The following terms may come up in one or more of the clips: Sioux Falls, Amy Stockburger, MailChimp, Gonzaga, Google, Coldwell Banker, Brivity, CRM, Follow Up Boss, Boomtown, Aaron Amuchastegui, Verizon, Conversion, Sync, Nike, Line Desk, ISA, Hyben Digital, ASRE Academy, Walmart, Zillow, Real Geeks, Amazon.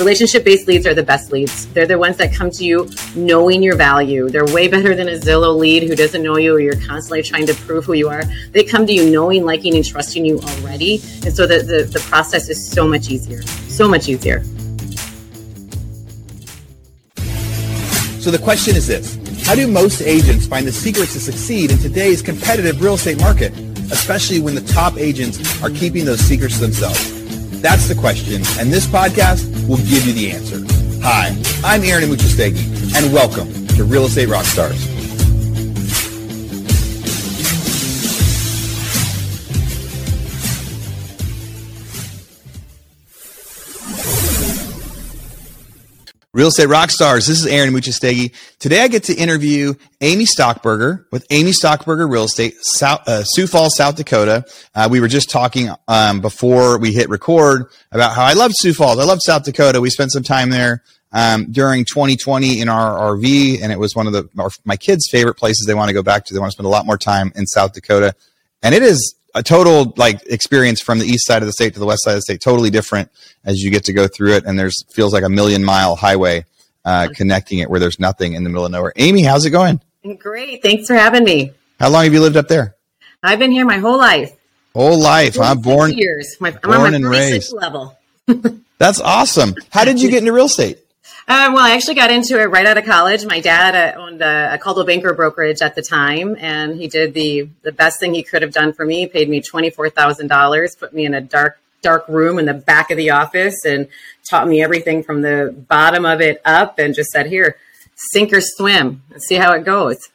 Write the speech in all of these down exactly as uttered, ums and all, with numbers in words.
Relationship-based leads are the best leads. They're the ones that come to you knowing your value. They're way better than a Zillow lead who doesn't know you or you're constantly trying to prove who you are. They come to you knowing, liking, and trusting you already. And so the, the, the process is so much easier, so much easier. So the question is this: how do most agents find the secrets to succeed in today's competitive real estate market, especially when the top agents are keeping those secrets to themselves? That's the question, and this podcast will give you the answer. Hi, I'm Aaron Amuchastegui, and welcome to Real Estate Rockstars. Real Estate Rockstars, this is Aaron Amuchastegui. Today I get to interview Amy Stockburger with Amy Stockburger Real Estate, South, uh, Sioux Falls, South Dakota. Uh, we were just talking um, before we hit record about how I love Sioux Falls. I love South Dakota. We spent some time there um, during twenty twenty in our R V, and it was one of the our, my kids' favorite places they want to go back to. They want to spend a lot more time in South Dakota. And it is a total like experience from the east side of the state to the west side of the state, totally different as you get to go through it. And there's feels like a million mile highway uh, connecting it where there's nothing in the middle of nowhere. Amy, how's it going? Great. Thanks for having me. How long have you lived up there? I've been here my whole life. Whole life. I'm born years. My, I'm born on my forty-sixth level. That's awesome. How did you get into real estate? Uh, well, I actually got into it right out of college. My dad uh, owned a, a Coldwell Banker brokerage at the time, and he did the, the best thing he could have done for me. He paid me twenty-four thousand dollars, put me in a dark, dark room in the back of the office, and taught me everything from the bottom of it up, and just said, here, sink or swim, and see how it goes.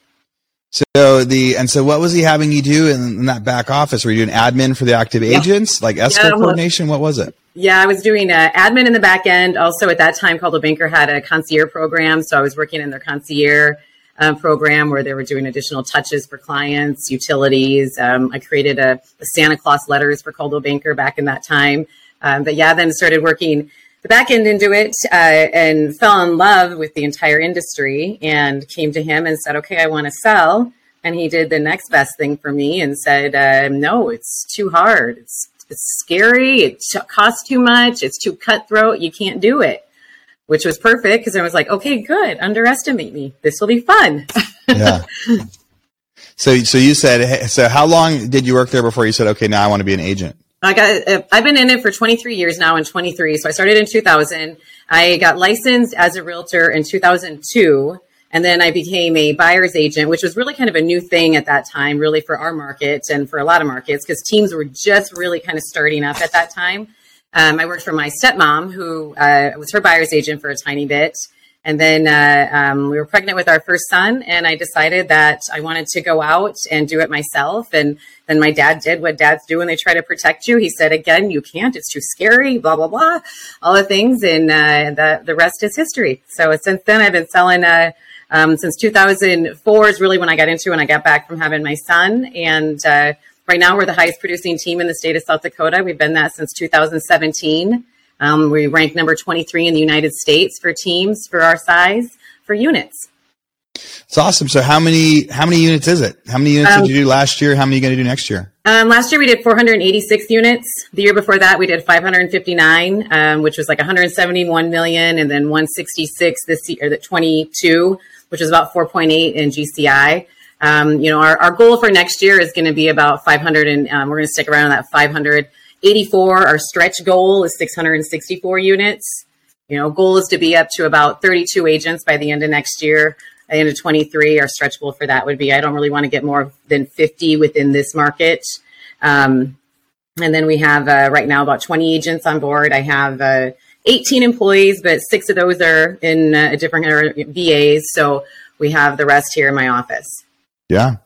So the, and so what was he having you do in, in that back office? Were you doing admin for the active agents, yeah. like escrow yeah, coordination? What was it? Yeah, I was doing uh, admin in the back end. Also at that time, Coldwell Banker had a concierge program. So I was working in their concierge um, program where they were doing additional touches for clients, utilities. Um, I created a, a Santa Claus letters for Coldwell Banker back in that time. Um, but yeah, then started working the back end into it uh, and fell in love with the entire industry and came to him and said, okay, I want to sell. And he did the next best thing for me and said, uh, no, it's too hard. It's, it's scary. It costs too much. It's too cutthroat. You can't do it, which was perfect because I was like, okay, good. Underestimate me. This will be fun. Yeah. So, so you said, so how long did you work there before you said, okay, now I want to be an agent? I got, I've been in it for twenty-three years now and twenty-three. So I started in two thousand. I got licensed as a realtor in two thousand two. And then I became a buyer's agent, which was really kind of a new thing at that time, really for our market and for a lot of markets, because teams were just really kind of starting up at that time. Um, I worked for my stepmom, who uh, was her buyer's agent for a tiny bit. And then uh, um, we were pregnant with our first son, and I decided that I wanted to go out and do it myself. And then my dad did what dads do when they try to protect you. He said, again, you can't, it's too scary, blah, blah, blah, all the things. And uh, the, the rest is history. So since then, I've been selling uh, um, since two thousand four is really when I got into when I got back from having my son. And uh, right now, we're the highest producing team in the state of South Dakota. We've been that since two thousand seventeen. Um, we rank number twenty-three in the United States for teams, for our size, for units. It's awesome. So how many, how many units is it? How many units um, did you do last year? How many are you going to do next year? Um, last year we did four hundred eighty-six units. The year before that we did five hundred fifty-nine, um, which was like one hundred seventy-one million, and then one hundred sixty-six this year, or the twenty-two, which is about four point eight in G C I. Um, you know, our, our goal for next year is going to be about five hundred, and um, we're going to stick around that five hundred eighty-four. Our stretch goal is six hundred sixty-four units. You know, goal is to be up to about thirty-two agents by the end of next year. At the end of twenty-three, our stretch goal for that would be, I don't really want to get more than fifty within this market. Um, and then we have uh, right now about twenty agents on board. I have uh, eighteen employees, but six of those are in uh, a different V As. So we have the rest here in my office. Yeah.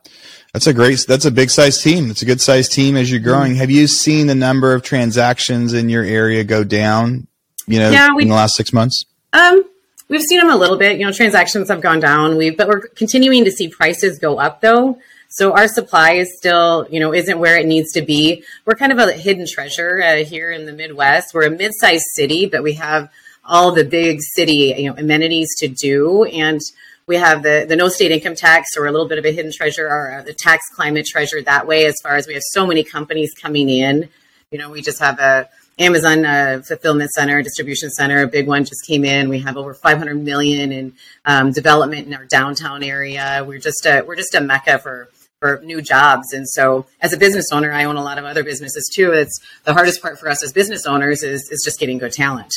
That's a great, that's a big size team. That's a good size team as you're growing. Mm-hmm. Have you seen the number of transactions in your area go down, you know, yeah, we, in the last six months? Um, we've seen them a little bit, you know, transactions have gone down. We, but we're continuing to see prices go up though. So our supply is still, you know, isn't where it needs to be. We're kind of a hidden treasure uh, here in the Midwest. We're a mid-sized city, but we have all the big city, you know, amenities to do. And we have the, the no state income tax, or a little bit of a hidden treasure, or the tax climate treasure that way, as far as we have so many companies coming in. You know, we just have a, Amazon uh, fulfillment center, distribution center, a big one just came in. We have over five hundred million in um, development in our downtown area. We're just a, we're just a mecca for, for new jobs. And so as a business owner, I own a lot of other businesses too. It's the hardest part for us as business owners is, is just getting good talent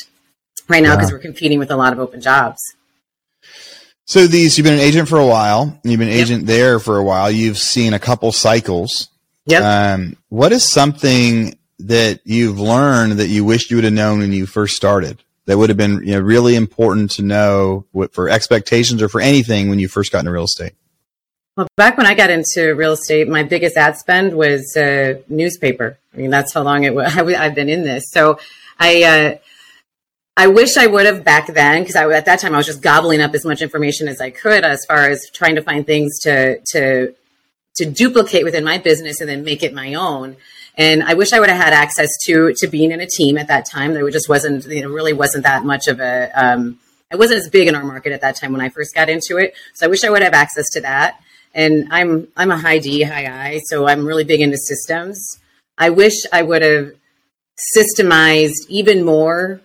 right now because yeah. we're competing with a lot of open jobs. So these, you've been an agent for a while, you've been an agent yep. there for a while. You've seen a couple cycles. Yep. Um, what is something that you've learned that you wished you would have known when you first started that would have been, you know, really important to know what, for expectations or for anything when you first got into real estate? Well, back when I got into real estate, my biggest ad spend was uh, newspaper. I mean, that's how long it was. I've been in this. So I, uh, I wish I would have back then, because I, at that time I was just gobbling up as much information as I could as far as trying to find things to to to duplicate within my business and then make it my own. And I wish I would have had access to to being in a team at that time. There just wasn't, you know, really wasn't that much of a, um, it wasn't as big in our market at that time when I first got into it. So I wish I would have access to that. And I'm I'm a high D, high I, so I'm really big into systems. I wish I would have systemized even more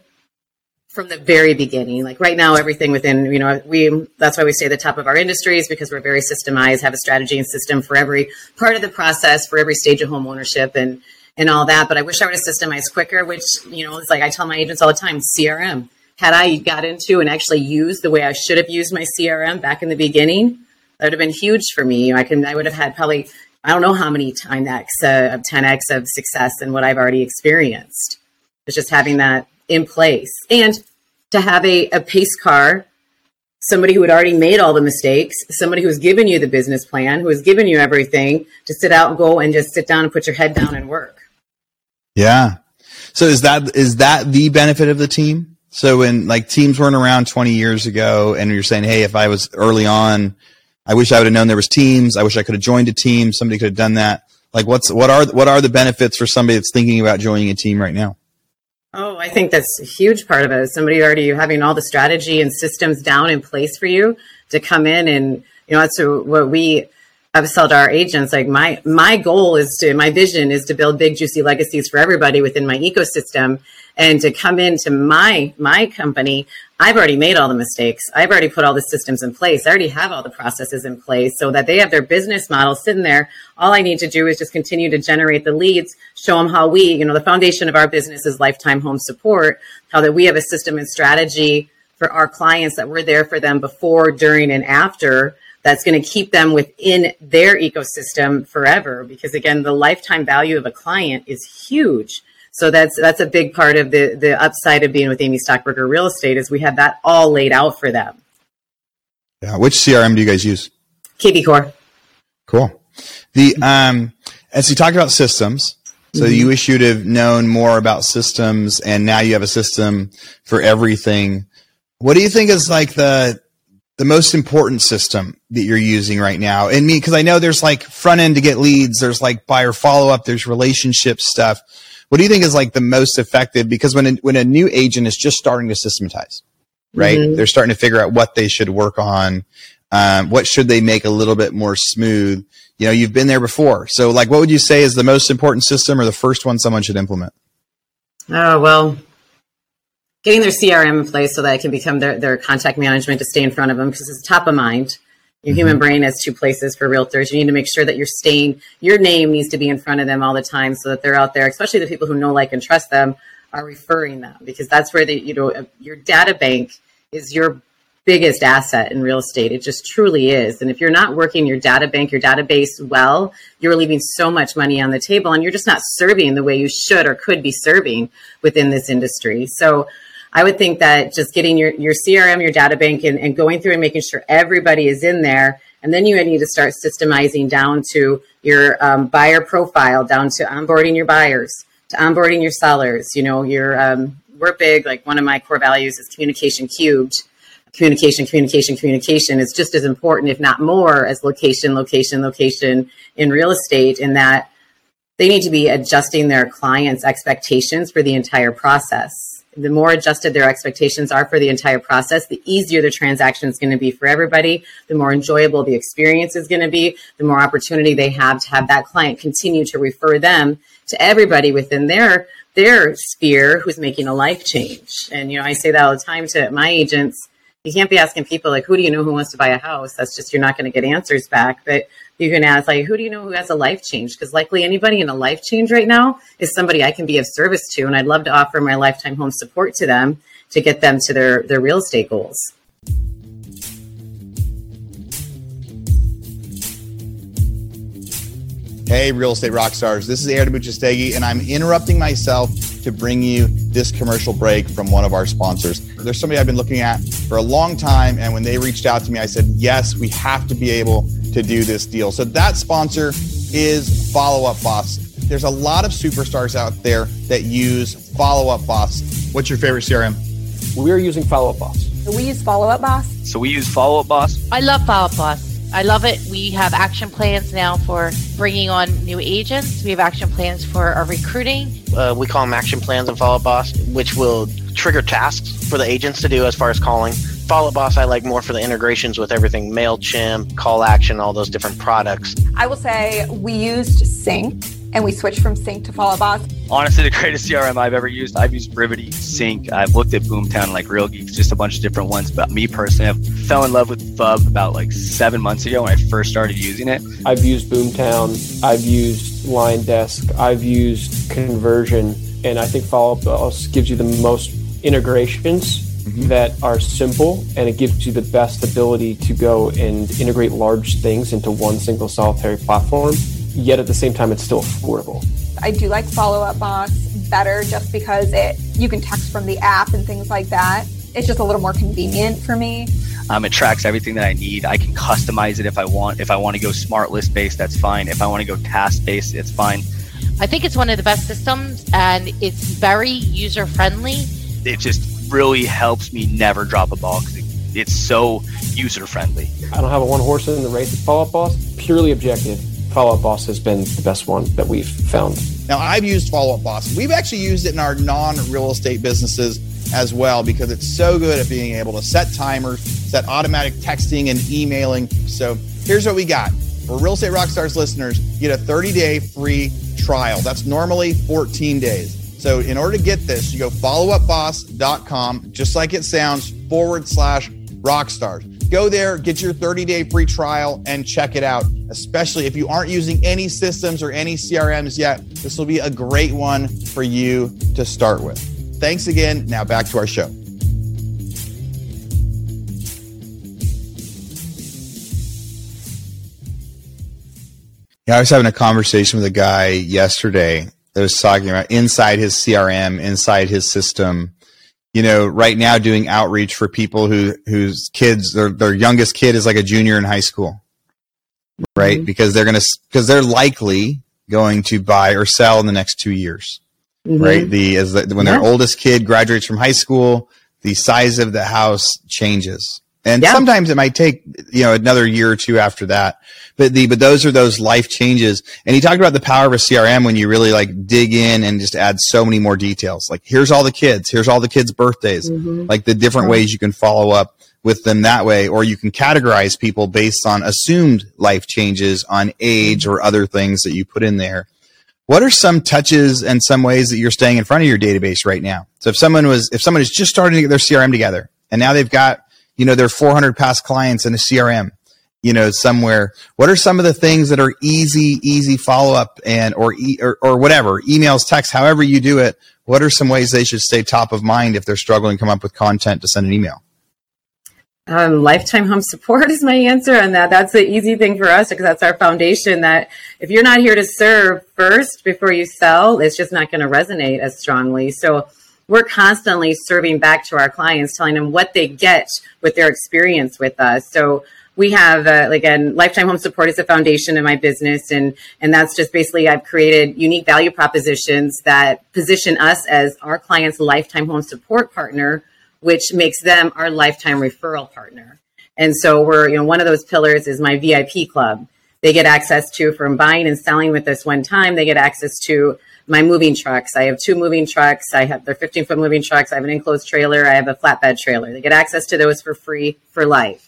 from the very beginning. Like right now, everything within, you know, we, that's why we stay at the top of our industries, because we're very systemized, have a strategy and system for every part of the process, for every stage of home ownership and, and all that. But I wish I would have systemized quicker, which, you know, it's like I tell my agents all the time, C R M. Had I got into and actually used the way I should have used my C R M back in the beginning, that would have been huge for me. I can, I would have had probably, I don't know how many times uh, of ten X of success than what I've already experienced. It's just having that in place, and to have a, a pace car, somebody who had already made all the mistakes, somebody who's given you the business plan, who has given you everything, to sit out and go and just sit down and put your head down and work. Yeah. So is that, is that the benefit of the team? So when like teams weren't around twenty years ago and you're saying, hey, if I was early on, I wish I would have known there was teams. I wish I could have joined a team. Somebody could have done that. Like what's, what are, what are the benefits for somebody that's thinking about joining a team right now? Oh, I think that's a huge part of it. Somebody already having all the strategy and systems down in place for you to come in and, you know, that's what we have sold our agents. Like my, my goal is to, my vision is to build big, juicy legacies for everybody within my ecosystem. And to come into my, my company, I've already made all the mistakes. I've already put all the systems in place. I already have all the processes in place so that they have their business model sitting there. All I need to do is just continue to generate the leads, show them how we, you know, the foundation of our business is lifetime home support, how that we have a system and strategy for our clients that we're there for them before, during, and after. That's going to keep them within their ecosystem forever. Because again, the lifetime value of a client is huge. So that's that's a big part of the the upside of being with Amy Stockburger Real Estate is we have that all laid out for them. Yeah, which C R M do you guys use? kvCORE. Cool. The um, as you talked about systems, so mm-hmm. you wish you'd have known more about systems, and now you have a system for everything. What do you think is like the the most important system that you're using right now? And me, because I know there's like front end to get leads, there's like buyer follow up, there's relationship stuff. What do you think is like the most effective? Because when a, when a new agent is just starting to systematize, right? Mm-hmm. They're starting to figure out what they should work on. Um, what should they make a little bit more smooth? You know, you've been there before. So like, what would you say is the most important system or the first one someone should implement? Oh, well, getting their C R M in place so that it can become their, their contact management to stay in front of them, because it's top of mind. Your human brain has two places for realtors. You need to make sure that you're staying, your name needs to be in front of them all the time so that they're out there, especially the people who know, like, and trust them are referring them, because that's where the, you know, your data bank is your biggest asset in real estate. It just truly is. And if you're not working your data bank, your database well, you're leaving so much money on the table and you're just not serving the way you should or could be serving within this industry. So I would think that just getting your, your C R M, your data bank, and, and going through and making sure everybody is in there. And then you need to start systemizing down to your um, buyer profile, down to onboarding your buyers, to onboarding your sellers. You know, your um, we're big, like one of my core values is communication cubed. Communication, communication, communication is just as important, if not more, as location, location, location in real estate, in that they need to be adjusting their clients' expectations for the entire process. The more adjusted their expectations are for the entire process, the easier the transaction is going to be for everybody, the more enjoyable the experience is going to be, the more opportunity they have to have that client continue to refer them to everybody within their their sphere who's making a life change. And, you know, I say that all the time to my agents. You can't be asking people, like, who do you know who wants to buy a house? That's just, you're not going to get answers back. But you can ask, like, who do you know who has a life change? Because likely anybody in a life change right now is somebody I can be of service to. And I'd love to offer my lifetime home support to them to get them to their, their real estate goals. Hey, real estate rock stars. This is Aaron Amuchastegui, and I'm interrupting myself to bring you this commercial break from one of our sponsors. There's somebody I've been looking at for a long time, and when they reached out to me, I said, yes, we have to be able to do this deal. So that sponsor is Follow Up Boss. There's a lot of superstars out there that use Follow Up Boss. What's your favorite C R M? We're using Follow Up Boss. We use Follow Up Boss. So we use Follow Up Boss. I love Follow Up Boss. I love it. We have action plans now for bringing on new agents. We have action plans for our recruiting. Uh, we call them action plans in Follow Up Boss, which will trigger tasks for the agents to do as far as calling. Follow Up Boss I like more for the integrations with everything, MailChimp, Call Action, all those different products. I will say we used Sync, and we switched from Sync to Follow Up Boss. Honestly, the greatest C R M I've ever used, I've used Brivity, Sync. I've looked at Boomtown, like Real Geeks, just a bunch of different ones. But me personally, I fell in love with F U B about like seven months ago when I first started using it. I've used Boomtown. I've used Line Desk. I've used Conversion. And I think Follow Up Boss gives you the most integrations mm-hmm. that are simple, and it gives you the best ability to go and integrate large things into one single solitary platform. Yet at the same time, it's still affordable. I do like Follow Up Boss better just because it you can text from the app and things like that. It's just a little more convenient for me. Um, it tracks everything that I need. I can customize it if I want. If I want to go smart list based, that's fine. If I want to go task based, it's fine. I think it's one of the best systems, and it's very user friendly. It just really helps me never drop a ball because it, it's so user friendly. I don't have a one horse in the race with Follow Up Boss. Purely objective. Follow Up Boss has been the best one that we've found. Now, I've used Follow Up Boss. We've actually used it in our non-real estate businesses as well because it's so good at being able to set timers, set automatic texting and emailing. So here's what we got. For Real Estate Rockstars listeners, get a thirty-day free trial. That's normally fourteen days. So in order to get this, you go follow up boss dot com, just like it sounds, forward slash rockstars. Go there, get your thirty-day free trial, and check it out. Especially if you aren't using any systems or any C R Ms yet, this will be a great one for you to start with. Thanks again. Now back to our show. Yeah, I was having a conversation with a guy yesterday that was talking about inside his C R M, inside his system. You know, right now doing outreach for people who whose kids, their their youngest kid is like a junior in high school, right? Mm-hmm. Because they're going to, because they're likely going to buy or sell in the next two years, mm-hmm. right? The as the, when yeah. their oldest kid graduates from high school, the size of the house changes, and yeah. sometimes it might take you know another year or two after that. But the but those are those life changes, and he talked about the power of a C R M when you really like dig in and just add so many more details. Like here's all the kids, here's all the kids' birthdays, mm-hmm. like the different ways you can follow up with them that way, or you can categorize people based on assumed life changes, on age or other things that you put in there. What are some touches and some ways that you're staying in front of your database right now? So if someone was if someone is just starting to get their C R M together, and now they've got you know their four hundred past clients in a C R M. You know, somewhere, what are some of the things that are easy, easy follow-up and, or, e- or, or whatever, emails, texts, however you do it, what are some ways they should stay top of mind if they're struggling to come up with content to send an email? Um, lifetime home support is my answer on that. That's the easy thing for us because that's our foundation, that if you're not here to serve first before you sell, it's just not going to resonate as strongly. So we're constantly serving back to our clients, telling them what they get with their experience with us. So we have, uh, again, lifetime home support is a foundation in my business. And, and that's just basically I've created unique value propositions that position us as our client's lifetime home support partner, which makes them our lifetime referral partner. And so we're, you know, one of those pillars is my V I P club. They get access to, from buying and selling with us one time, they get access to my moving trucks. I have two moving trucks. I have their fifteen foot moving trucks. I have an enclosed trailer. I have a flatbed trailer. They get access to those for free for life.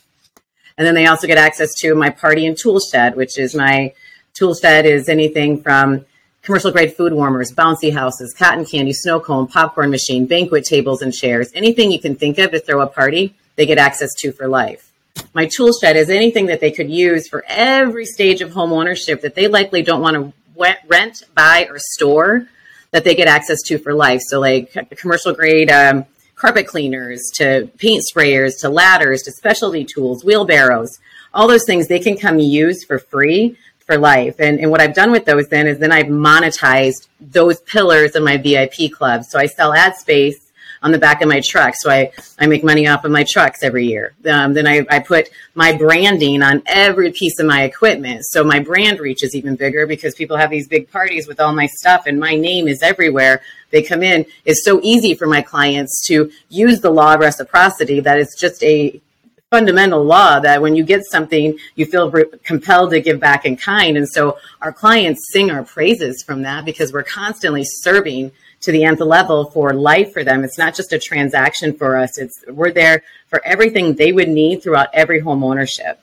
And then they also get access to my party and tool shed, which is my tool shed is anything from commercial grade food warmers, bouncy houses, cotton candy, snow cone, popcorn machine, banquet tables and chairs, anything you can think of to throw a party, they get access to for life. My tool shed is anything that they could use for every stage of home ownership that they likely don't want to rent, buy, or store, that they get access to for life. So like commercial grade um, carpet cleaners, to paint sprayers, to ladders, to specialty tools, wheelbarrows, all those things they can come use for free for life. And, and what I've done with those then is then I've monetized those pillars in my V I P club. So I sell ad space on the back of my truck. So I, I make money off of my trucks every year. Um, then I, I put my branding on every piece of my equipment. So my brand reach is even bigger because people have these big parties with all my stuff and my name is everywhere they come in. It's so easy for my clients to use the law of reciprocity, that it's just a fundamental law that when you get something, you feel re- compelled to give back in kind. And so our clients sing our praises from that because we're constantly serving to the nth level for life for them. It's not just a transaction for us. It's we're there for everything they would need throughout every home ownership.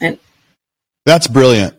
And that's brilliant.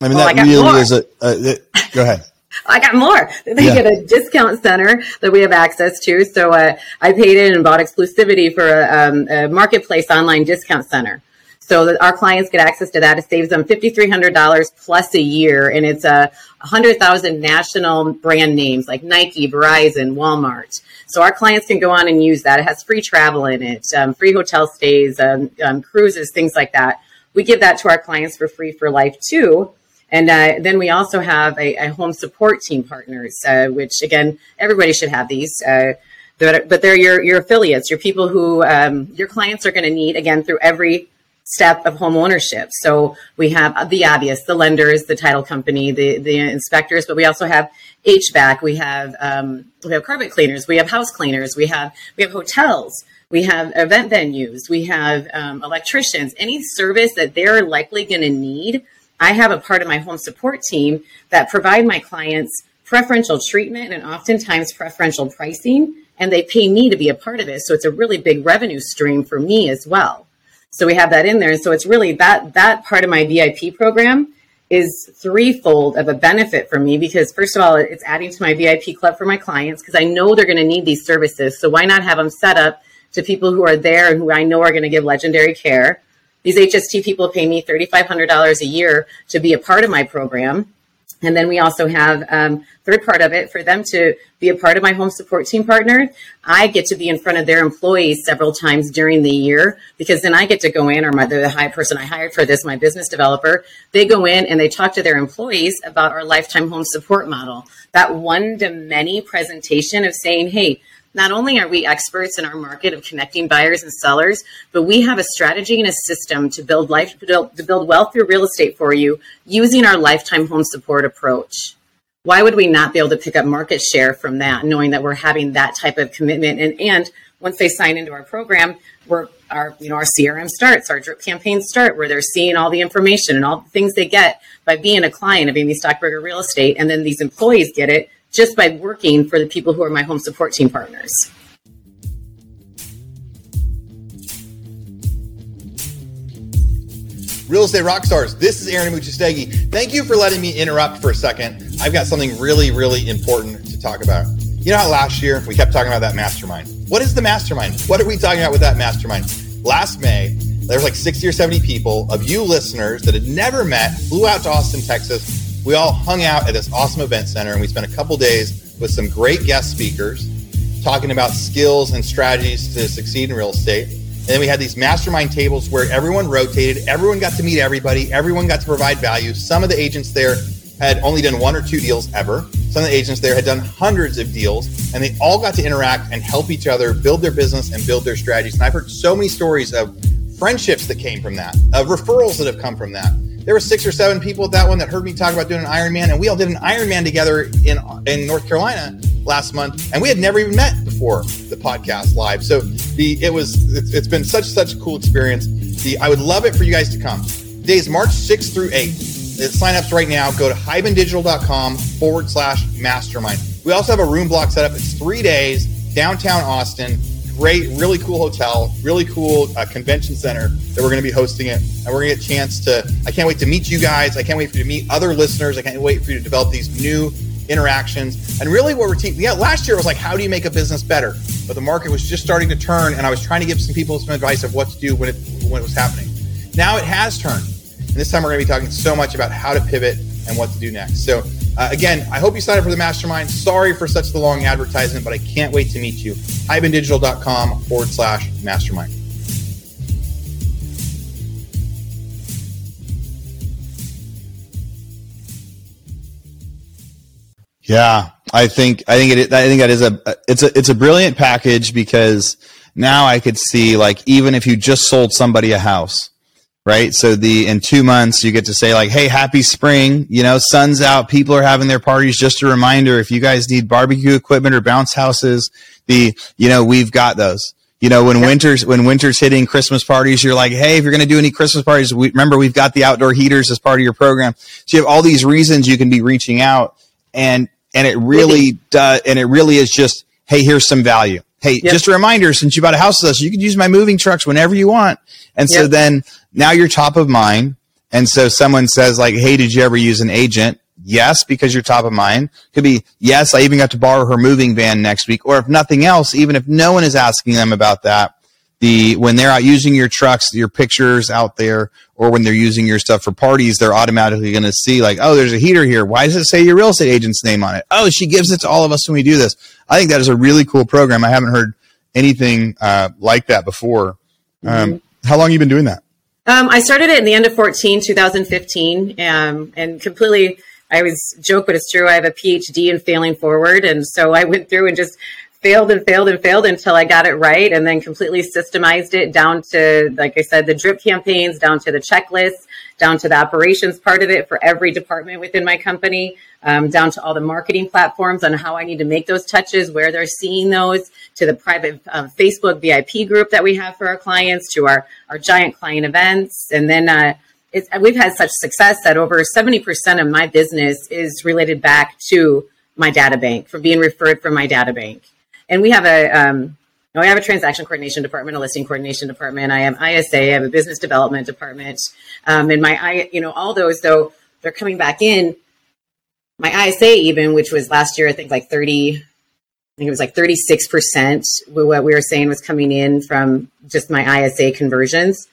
I mean, well, that I really more. is a, a, a, go ahead. I got more. They yeah. get a discount center that we have access to. So uh, I paid in and bought exclusivity for a, um, a marketplace online discount center. So that our clients get access to that. It saves them five thousand three hundred dollars plus a year. And it's a uh, one hundred thousand national brand names like Nike, Verizon, Walmart. So our clients can go on and use that. It has free travel in it, um, free hotel stays, um, um, cruises, things like that. We give that to our clients for free for life too. And uh, then we also have a, a home support team partners, uh, which again, everybody should have these. Uh, they're, but they're your, your affiliates, your people who um, your clients are going to need, again, through every step of home ownership. So we have the obvious, the lenders, the title company, the, the inspectors, but we also have H V A C, we have um, we have carpet cleaners, we have house cleaners, we have we have hotels, we have event venues, we have um, electricians. Any service that they're likely going to need, I have a part of my home support team that provide my clients preferential treatment and oftentimes preferential pricing, and they pay me to be a part of it. So it's a really big revenue stream for me as well. So we have that in there. And so it's really that that part of my V I P program is threefold of a benefit for me, because first of all, it's adding to my V I P club for my clients because I know they're going to need these services. So why not have them set up to people who are there and who I know are going to give legendary care? These H S T people pay me three thousand five hundred dollars a year to be a part of my program. And then we also have um, third part of it for them to be a part of my home support team partner. I get to be in front of their employees several times during the year, because then I get to go in, or my, the high person I hired for this, my business developer, they go in and they talk to their employees about our lifetime home support model. That one to many presentation of saying, hey, not only are we experts in our market of connecting buyers and sellers, but we have a strategy and a system to build life, to build wealth through real estate for you using our lifetime home support approach. Why would we not be able to pick up market share from that, knowing that we're having that type of commitment? And, and once they sign into our program, we're, our, you know, our C R M starts, our drip campaigns start, where they're seeing all the information and all the things they get by being a client of Amy Stockburger Real Estate. And then these employees get it just by working for the people who are my home support team partners. Real estate rock stars, this is Aaron Amuchastegui. Thank you for letting me interrupt for a second. I've got something really, really important to talk about. You know how last year we kept talking about that mastermind? What is the mastermind? What are we talking about with that mastermind? Last May, there was like sixty or seventy people of you listeners that had never met, flew out to Austin, Texas. We all hung out at this awesome event center, and we spent a couple days with some great guest speakers talking about skills and strategies to succeed in real estate. And then we had these mastermind tables where everyone rotated, everyone got to meet everybody, everyone got to provide value. Some of the agents there had only done one or two deals ever. Some of the agents there had done hundreds of deals, and they all got to interact and help each other build their business and build their strategies. And I've heard so many stories of friendships that came from that, of referrals that have come from that. There were six or seven people at that one that heard me talk about doing an Ironman, and we all did an Ironman together in in North Carolina last month, and we had never even met before the podcast live. So the it was it's, it's been such such a cool experience. The I would love it for you guys to come. Today's March sixth through eighth. The signups right now. Go to hybendigital.com forward slash mastermind. We also have a room block set up. It's three days downtown Austin. great, really cool hotel, really cool uh, convention center that we're going to be hosting it. And we're going to get a chance to, I can't wait to meet you guys. I can't wait for you to meet other listeners. I can't wait for you to develop these new interactions. And really what we're teaching, yeah, last year was like, how do you make a business better? But the market was just starting to turn, and I was trying to give some people some advice of what to do when it, when it was happening. Now it has turned. And this time we're going to be talking so much about how to pivot and what to do next. So uh, again, I hope you sign up for the mastermind. Sorry for such the long advertisement, but I can't wait to meet you. hybendigital.com forward slash mastermind. Yeah, I think I think it I think that is a it's a it's a brilliant package, because now I could see, like, even if you just sold somebody a house, right? So the in two months you get to say, like, hey, happy spring, you know, sun's out, people are having their parties. Just a reminder, if you guys need barbecue equipment or bounce houses, the you know, we've got those. You know, when winter's when winter's hitting, Christmas parties, you're like, hey, if you're going to do any Christmas parties, we, remember we've got the outdoor heaters as part of your program. So you have all these reasons you can be reaching out. And and it really does, and it really is just, hey, here's some value. Hey, yep. Just a reminder, since you bought a house with us, you can use my moving trucks whenever you want. And yep. So then now you're top of mind. And so someone says, like, hey, did you ever use an agent? Yes, because you're top of mind. Could be, yes, I even got to borrow her moving van next week. Or if nothing else, even if no one is asking them about that, the when they're out using your trucks, your pictures out there, or when they're using your stuff for parties, they're automatically going to see, like, oh, there's a heater here. Why does it say your real estate agent's name on it? Oh, she gives it to all of us when we do this. I think that is a really cool program. I haven't heard anything uh, like that before. Um, mm-hmm. How long have you been doing that? Um, I started it in the end of fourteen, twenty fifteen, um, and completely, I always joke, but it's true. I have a P H D in failing forward. And so I went through and just failed and failed and failed until I got it right, and then completely systemized it down to, like I said, the drip campaigns, down to the checklists, down to the operations part of it for every department within my company, um, down to all the marketing platforms on how I need to make those touches, where they're seeing those, to the private uh, Facebook V I P group that we have for our clients, to our, our giant client events. And then uh, it's, we've had such success that over seventy percent of my business is related back to my data bank, from being referred from my data bank. And we have a um, we have a transaction coordination department, a listing coordination department. I am I S A. I have a business development department, um, and my I you know all those though they're coming back in. My I S A even, which was last year, I think like thirty, I think it was like thirty-six percent. What we were saying was coming in from just my I S A conversions.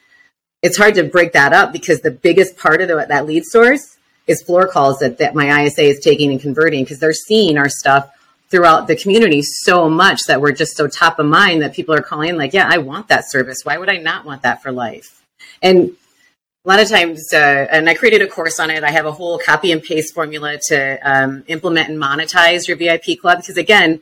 It's hard to break that up because the biggest part of the, that lead source is floor calls that that my I S A is taking and converting, because they're seeing our stuff throughout the community so much that we're just so top of mind that people are calling like, yeah, I want that service. Why would I not want that for life? And a lot of times, uh, and I created a course on it. I have a whole copy and paste formula to um, implement and monetize your V I P club. Because again,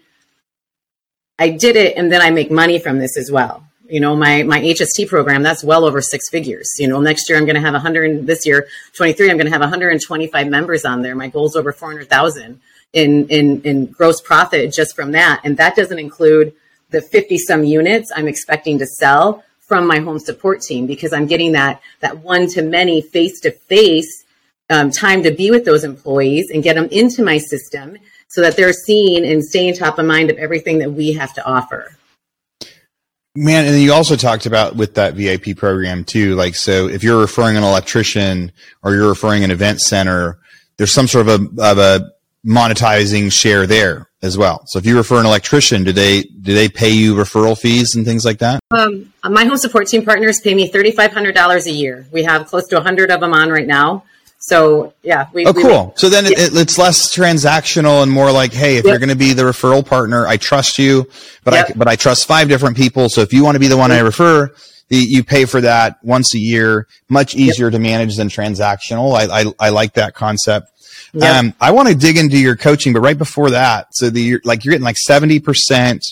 I did it and then I make money from this as well. You know, my, my H S T program, that's well over six figures. You know, next year I'm going to have one hundred, this year, twenty-three, I'm going to have one hundred twenty-five members on there. My goal's over four hundred thousand. In, in in gross profit just from that. And that doesn't include the fifty some units I'm expecting to sell from my home support team, because I'm getting that that one-to-many face-to-face um, time to be with those employees and get them into my system so that they're seen and staying top of mind of everything that we have to offer. Man, and you also talked about with that V I P program too, like, so if you're referring an electrician or you're referring an event center, there's some sort of a, of a monetizing share there as well. So if you refer an electrician, do they do they pay you referral fees and things like that? Um, my home support team partners pay me thirty-five hundred dollars a year. We have close to one hundred of them on right now. So yeah. We, oh, we cool. Make, so then yeah. it, it's less transactional and more like, hey, if yep. you're going to be the referral partner, I trust you, but yep. I but I trust five different people. So if you want to be the one yep. I refer, the, you pay for that once a year. Much easier yep. to manage than transactional. I I, I like that concept. Yep. Um, I want to dig into your coaching, but right before that, so the, you're, like, you're getting like seventy percent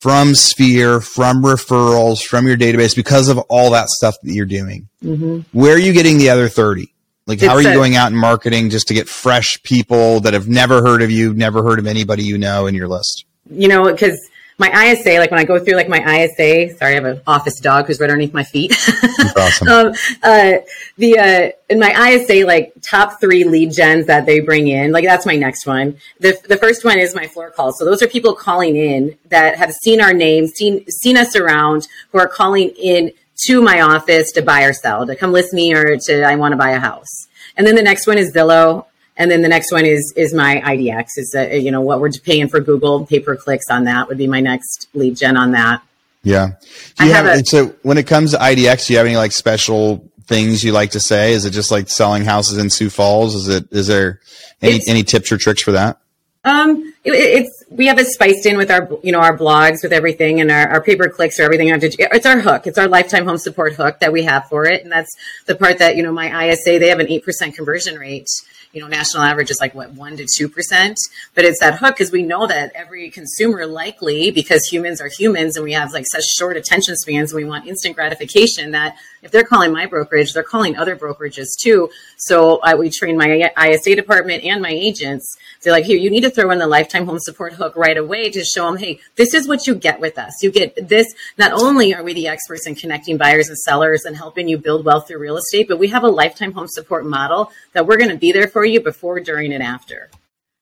from Sphere, from referrals, from your database because of all that stuff that you're doing. Mm-hmm. Where are you getting the other thirty? Like, how it's are you a, going out and marketing just to get fresh people that have never heard of you, never heard of anybody you know in your list? You know, because my I S A, like when I go through like my I S A, sorry, I have an office dog who's right underneath my feet. That's awesome. um, uh, the, uh, in my I S A, like top three lead gens that they bring in, like that's my next one. The the first one is my floor calls. So those are people calling in that have seen our name, seen, seen us around, who are calling in to my office to buy or sell, to come list me, or to, I want to buy a house. And then the next one is Zillow. And then the next one is is my I D X. Is uh, you know what we're paying for Google pay per clicks on that would be my next lead gen on that. Yeah. Do you I have, have a, so when it comes to I D X, do you have any like special things you like to say? Is it just like selling houses in Sioux Falls? Is it is there any any tips or tricks for that? Um, it, it's we have it spiced in with our you know our blogs with everything and our, our pay per clicks or everything. It's our hook. It's our lifetime home support hook that we have for it, and that's the part that you know my I S A they have an eight percent conversion rate. You know, national average is like what one to two percent, but it's that hook because we know that every consumer likely, because humans are humans and we have like such short attention spans, and we want instant gratification. That if they're calling my brokerage, they're calling other brokerages too. So I, we train my I S A department and my agents. They're like, here, you need to throw in the lifetime home support hook right away to show them, hey, this is what you get with us. You get this. Not only are we the experts in connecting buyers and sellers and helping you build wealth through real estate, but we have a lifetime home support model that we're going to be there for you before, during, and after.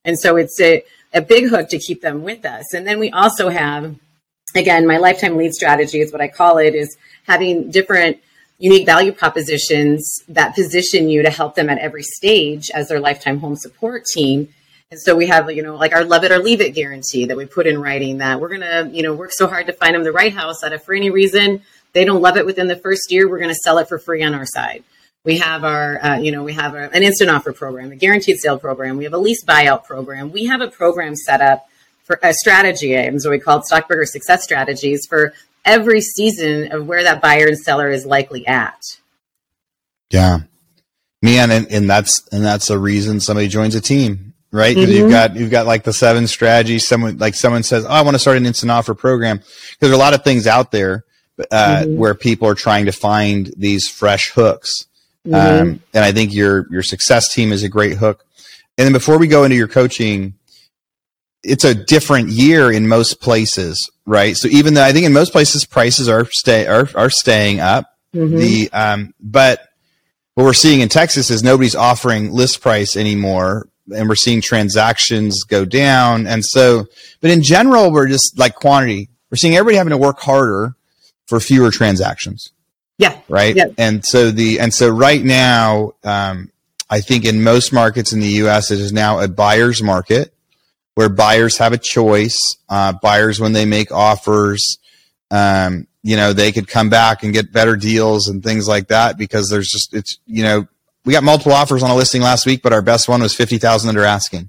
And so it's a, a big hook to keep them with us. And then we also have, again, my lifetime lead strategy is what I call it, is having different unique value propositions that position you to help them at every stage as their lifetime home support team. And so we have, you know, like our love it or leave it guarantee that we put in writing that we're going to, you know, work so hard to find them the right house that if for any reason they don't love it within the first year, we're going to sell it for free on our side. We have our, uh, you know, we have our, an instant offer program, a guaranteed sale program. We have a lease buyout program. We have a program set up for a strategy, so we call it Stockburger Success Strategies, for every season of where that buyer and seller is likely at. Yeah, man, and, and that's and that's a reason somebody joins a team, right? Mm-hmm. You've got you've got like the seven strategies. Someone like someone says, "Oh, I want to start an instant offer program." Because there are a lot of things out there uh, mm-hmm. where people are trying to find these fresh hooks. Mm-hmm. Um, and I think your, your success team is a great hook. And then before we go into your coaching, it's a different year in most places, right? So even though I think in most places, prices are stay are, are staying up. Mm-hmm. The, um, but what we're seeing in Texas is nobody's offering list price anymore. And we're seeing transactions go down. And so, but in general, we're just like quantity. We're seeing everybody having to work harder for fewer transactions. Yeah. Right. Yeah. And so the, and so right now, um, I think in most markets in the U S, it is now a buyer's market where buyers have a choice. Uh, buyers, when they make offers, um, you know, they could come back and get better deals and things like that, because there's just, it's, you know, we got multiple offers on a listing last week, but our best one was fifty thousand under asking.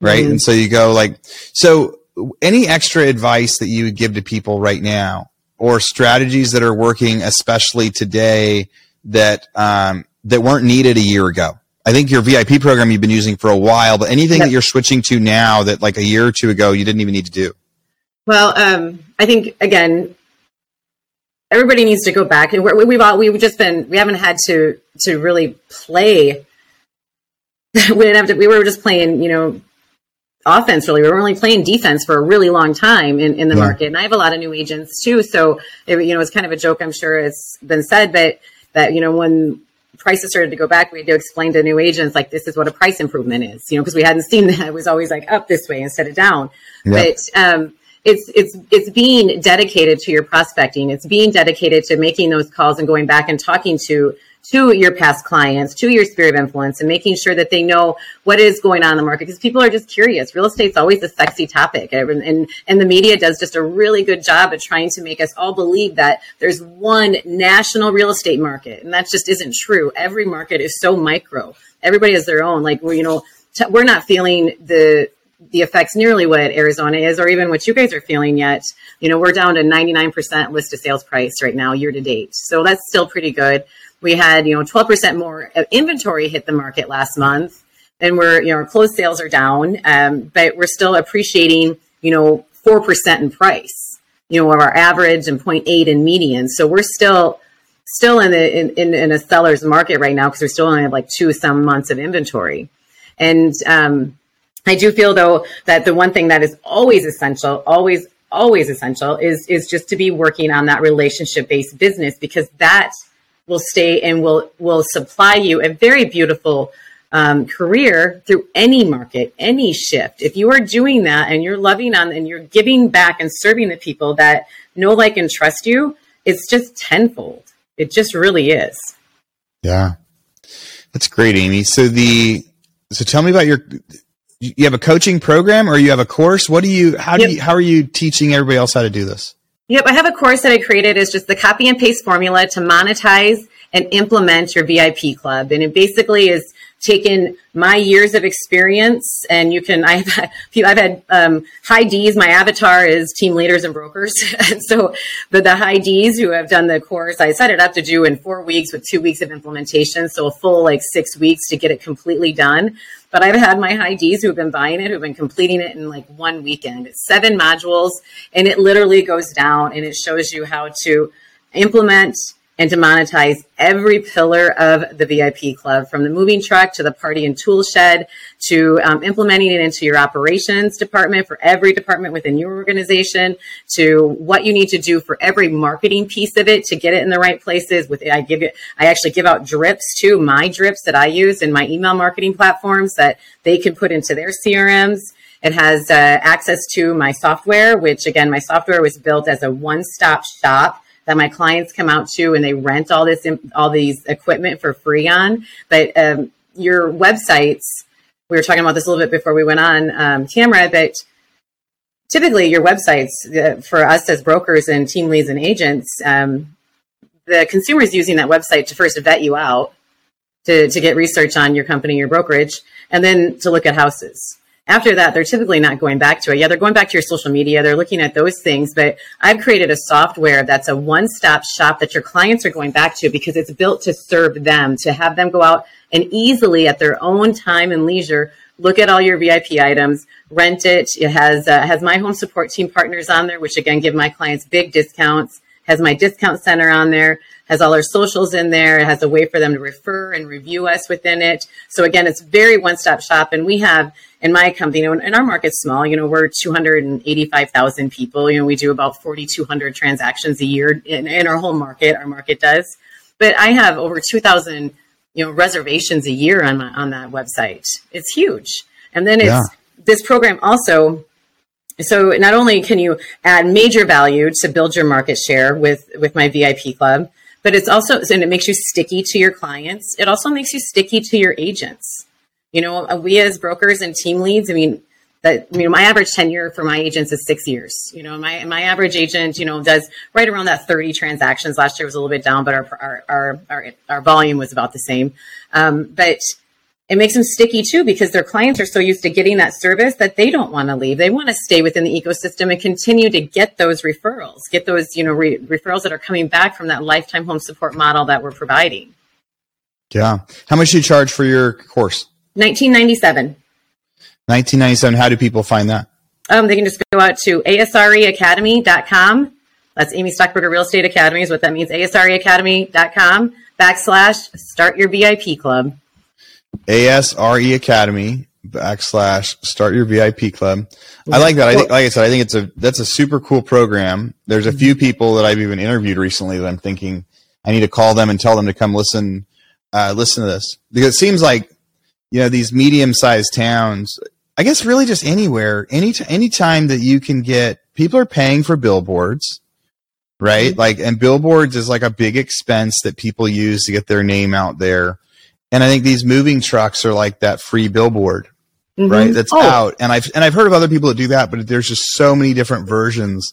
Right. Mm-hmm. And so you go like, so any extra advice that you would give to people right now, or strategies that are working, especially today, that um, that weren't needed a year ago? I think your V I P program you've been using for a while, but anything that you're switching to now that like a year or two ago you didn't even need to do? Well, um, I think, again, everybody needs to go back. And we're, we've all, we've just been, we haven't had to to really play. we didn't have to, we were just playing, you know, offense, really. We were only playing defense for a really long time in, in the yeah. market. And I have a lot of new agents too. So, it, you know, it's kind of a joke, I'm sure it's been said, but that, you know, when prices started to go back, we had to explain to new agents, like, this is what a price improvement is, you know, because we hadn't seen that. It was always like up this way instead of down. Yeah. But um, it's, it's, it's being dedicated to your prospecting. It's being dedicated to making those calls and going back and talking to to your past clients, to your sphere of influence, and making sure that they know what is going on in the market, because people are just curious. Real estate's always a sexy topic, and, and and the media does just a really good job at trying to make us all believe that there's one national real estate market, and that just isn't true. Every market is so micro. Everybody has their own. Like, we're, you know, t- we're not feeling the the effects nearly what Arizona is, or even what you guys are feeling yet. You know, we're down to ninety-nine percent list to sales price right now, year to date. So that's still pretty good. We had, you know, twelve percent more inventory hit the market last month, and we're, you know, our closed sales are down, um, but we're still appreciating, you know, four percent in price, you know, of our average and zero point eight in median. So we're still, still in a, in, in, in a seller's market right now, because we still only have like two some months of inventory. And um, I do feel though that the one thing that is always essential, always always essential is, is just to be working on that relationship-based business, because that will stay and will, will supply you a very beautiful um, career through any market, any shift. If you are doing that and you're loving on and you're giving back and serving the people that know, like, and trust you, it's just tenfold. It just really is. Yeah. That's great, Amy. So the, so tell me about your, you have a coaching program or you have a course? What do you, how do yep. you, how are you teaching everybody else how to do this? Yep. I have a course that I created. It's just the copy and paste formula to monetize and implement your V I P club. And it basically is taken my years of experience, and you can, I've had, I've had um, high Ds. My avatar is team leaders and brokers. And so the, the high Ds who have done the course, I set it up to do in four weeks with two weeks of implementation. So a full like six weeks to get it completely done. But I've had my high Ds who've been buying it, who've been completing it in like one weekend. It's seven modules, and it literally goes down and it shows you how to implement and to monetize every pillar of the V I P club, from the moving truck to the party and tool shed to um, implementing it into your operations department for every department within your organization, to what you need to do for every marketing piece of it to get it in the right places. With I give it, I actually give out drips too, my drips that I use in my email marketing platforms that they can put into their C R Ms. It has uh, access to my software, which again, my software was built as a one-stop shop that my clients come out to, and they rent all this, all these equipment for free on. But um, your websites, we were talking about this a little bit before we went on um, camera, but typically your websites uh, for us as brokers and team leads and agents, um, the consumer is using that website to first vet you out, to, to get research on your company, your brokerage, and then to look at houses. After that, they're typically not going back to it. Yeah, they're going back to your social media. They're looking at those things. But I've created a software that's a one-stop shop that your clients are going back to, because it's built to serve them, to have them go out and easily at their own time and leisure, look at all your V I P items, rent it. It has uh, has my home support team partners on there, which again, give my clients big discounts. Has my discount center on there, has all our socials in there. It has a way for them to refer and review us within it. So again, it's very one-stop shop. And we have in my company, you know, and our market's small, you know, we're two hundred eighty-five thousand people. You know, we do about four thousand two hundred transactions a year in, in our whole market, our market does. But I have over two thousand, you know, reservations a year on my, on that website. It's huge. And then it's, yeah. This program also, so not only can you add major value to build your market share with, with my V I P club, but it's also, and it makes you sticky to your clients. It also makes you sticky to your agents. You know, we as brokers and team leads, I mean, that, you know, my average tenure for my agents is six years. You know, my, my average agent, you know, does right around that thirty transactions. Last year was a little bit down, but our, our, our, our, our volume was about the same. Um, but it makes them sticky too, because their clients are so used to getting that service that they don't want to leave. They want to stay within the ecosystem and continue to get those referrals, get those, you know, re- referrals that are coming back from that lifetime home support model that we're providing. Yeah. How much do you charge for your course? nineteen ninety-seven. nineteen ninety-seven. How do people find that? Um, they can just go out to A S R E Academy dot com. That's Amy Stockburger Real Estate Academy is what that means. A S R E Academy dot com backslash start your V I P club. A S R E Academy backslash start your V I P club. I like that. I think, like I said, I think it's a, that's a super cool program. There's a few people that I've even interviewed recently that I'm thinking I need to call them and tell them to come listen, uh, listen to this, because it seems like, you know, these medium sized towns, I guess really just anywhere, any, any time that you can get, people are paying for billboards, right? Mm-hmm. Like, and billboards is like a big expense that people use to get their name out there. And I think these moving trucks are like that free billboard, mm-hmm. right? That's oh. out. And I've, and I've heard of other people that do that, but there's just so many different versions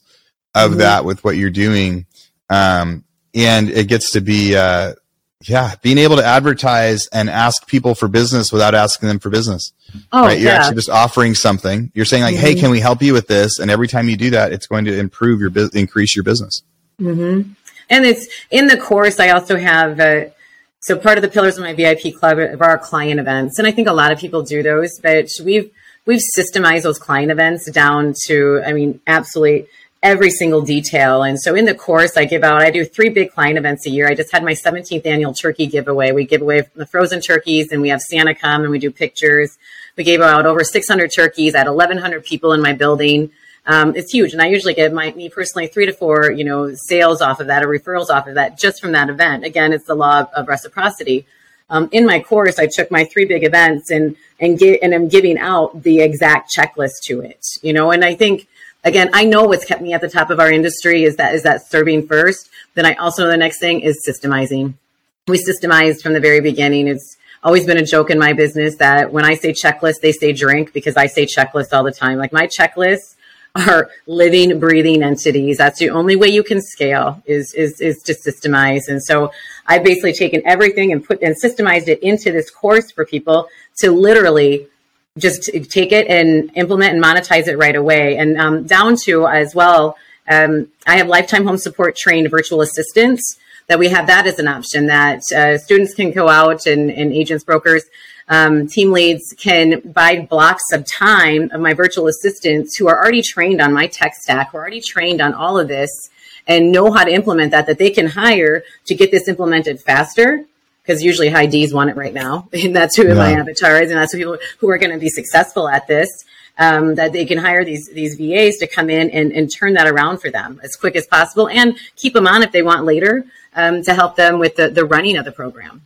of mm-hmm. that with what you're doing. Um, and it gets to be, uh, yeah, being able to advertise and ask people for business without asking them for business. Oh, right? You're yeah. actually just offering something. You're saying like, mm-hmm. hey, can we help you with this? And every time you do that, it's going to improve your business, increase your business. Mm-hmm. And it's in the course. I also have a, So part of the pillars of my V I P club are our client events. And I think a lot of people do those, but we've, we've systemized those client events down to, I mean, absolutely every single detail. And so in the course I give out, I do three big client events a year. I just had my seventeenth annual turkey giveaway. We give away the frozen turkeys, and we have Santa come and we do pictures. We gave out over six hundred turkeys. I had eleven hundred people in my building. Um, it's huge. And I usually get my, me personally three to four, you know, sales off of that or referrals off of that just from that event. Again, it's the law of, of reciprocity. Um, in my course, I took my three big events and, and get, and I'm giving out the exact checklist to it, you know, and I think, again, I know what's kept me at the top of our industry is that, is that serving first. Then I also know the next thing is systemizing. We systemized from the very beginning. It's always been a joke in my business that when I say checklist, they say drink, because I say checklist all the time. Like, my checklists are living, breathing entities. That's the only way you can scale is, is, is to systemize. And so I've basically taken everything and put and systemized it into this course for people to literally just take it and implement and monetize it right away. And um, down to as well, um, I have lifetime home support trained virtual assistants that we have that as an option that uh, students can go out and, and agents, brokers, um, team leads can buy blocks of time of my virtual assistants who are already trained on my tech stack, who are already trained on all of this and know how to implement that, that they can hire to get this implemented faster. Because usually high D's want it right now. And that's who yeah. my avatar is. And that's who people who are going to be successful at this, um, that they can hire these these V As to come in and, and turn that around for them as quick as possible and keep them on if they want later um, to help them with the, the running of the program.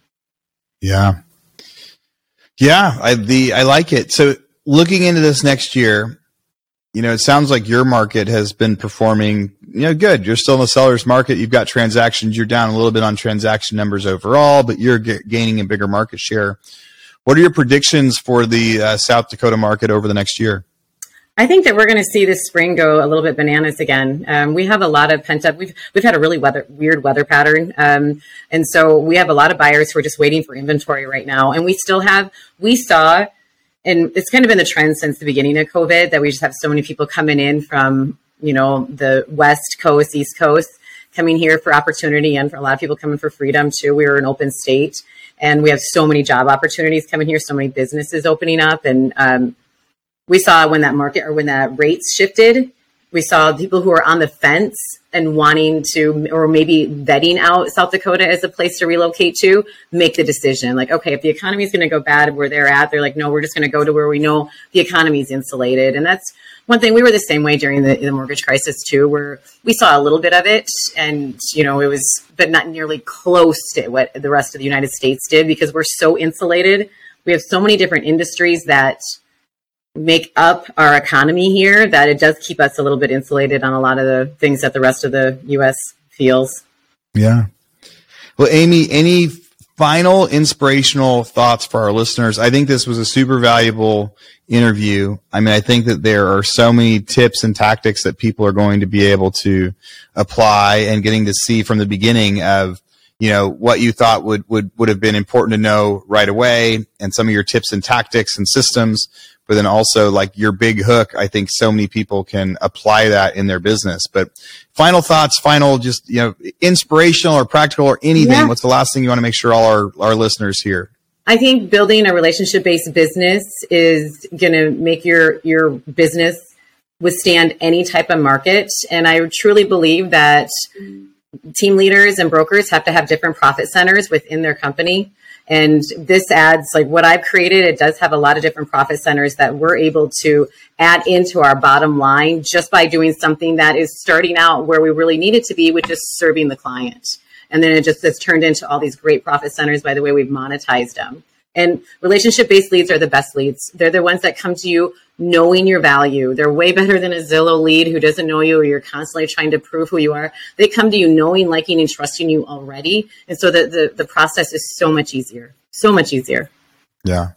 Yeah. Yeah, I, the, I like it. So looking into this next year, you know, it sounds like your market has been performing, you know, good. You're still in the seller's market. You've got transactions. You're down a little bit on transaction numbers overall, but you're g- gaining a bigger market share. What are your predictions for the uh, South Dakota market over the next year? I think that we're going to see this spring go a little bit bananas again. Um, we have a lot of pent up. We've we've had a really weather, weird weather pattern, um, and so we have a lot of buyers who are just waiting for inventory right now. And we still have. We saw. And it's kind of been the trend since the beginning of COVID that we just have so many people coming in from, you know, the West Coast, East Coast, coming here for opportunity, and for a lot of people coming for freedom too. We were an open state and we have so many job opportunities coming here, so many businesses opening up. And um, we saw when that market or when that rates shifted, we saw people who are on the fence and wanting to, or maybe vetting out South Dakota as a place to relocate to, make the decision. Like, okay, if the economy is going to go bad where they're at, they're like, no, we're just going to go to where we know the economy is insulated. And that's one thing. We were the same way during the, the mortgage crisis too, where we saw a little bit of it. And, you know, it was, but not nearly close to what the rest of the United States did, because we're so insulated. We have so many different industries that make up our economy here that it does keep us a little bit insulated on a lot of the things that the rest of the U S feels. Yeah. Well, Amy, any final inspirational thoughts for our listeners? I think this was a super valuable interview. I mean, I think that there are so many tips and tactics that people are going to be able to apply, and getting to see from the beginning of, you know, what you thought would, would, would have been important to know right away, and some of your tips and tactics and systems. But then also, like, your big hook, I think so many people can apply that in their business. But final thoughts, final, just, you know, inspirational or practical or anything. Yeah. What's the last thing you want to make sure all our, our listeners hear? I think building a relationship-based business is going to make your, your business withstand any type of market. And I truly believe that team leaders and brokers have to have different profit centers within their company. And this adds, like what I've created, it does have a lot of different profit centers that we're able to add into our bottom line just by doing something that is starting out where we really need it to be, which is serving the client. And then it just has turned into all these great profit centers by the way we've monetized them. And relationship-based leads are the best leads. They're the ones that come to you knowing your value. They're way better than a Zillow lead who doesn't know you or you're constantly trying to prove who you are. They come to you knowing, liking, and trusting you already. And so the, the, the process is so much easier, so much easier. Yeah.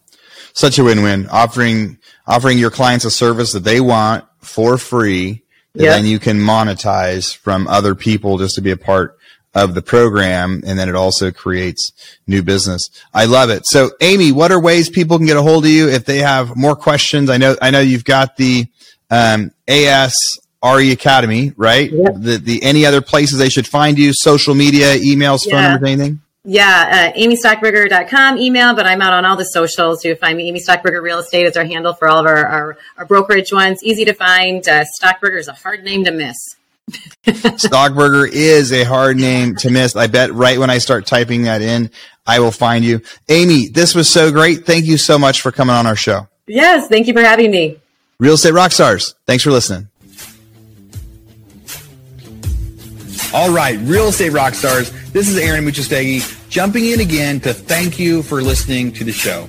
Such a win-win. Offering offering your clients a service that they want for free, that yep. then you can monetize from other people just to be a part of the program, and then it also creates new business. I love it. So, Amy, what are ways people can get a hold of you if they have more questions? I know, I know you've got the um, A S R E Academy, right? Yep. The, the any other places they should find you? Social media, emails, phone yeah. numbers, anything? Yeah, uh, amy stockburger dot com email, but I'm out on all the socials. You find me, Amy Stockburger Real Estate is our handle for all of our our, our brokerage ones. Easy to find. Uh, Stockburger is a hard name to miss. Stockburger is a hard name to miss. I bet right when I start typing that in, I will find you. Amy, this was so great. Thank you so much for coming on our show. Yes, thank you for having me. Real Estate Rockstars, thanks for listening. All right, real estate rock stars, this is Aaron Amuchastegui jumping in again to thank you for listening to the show.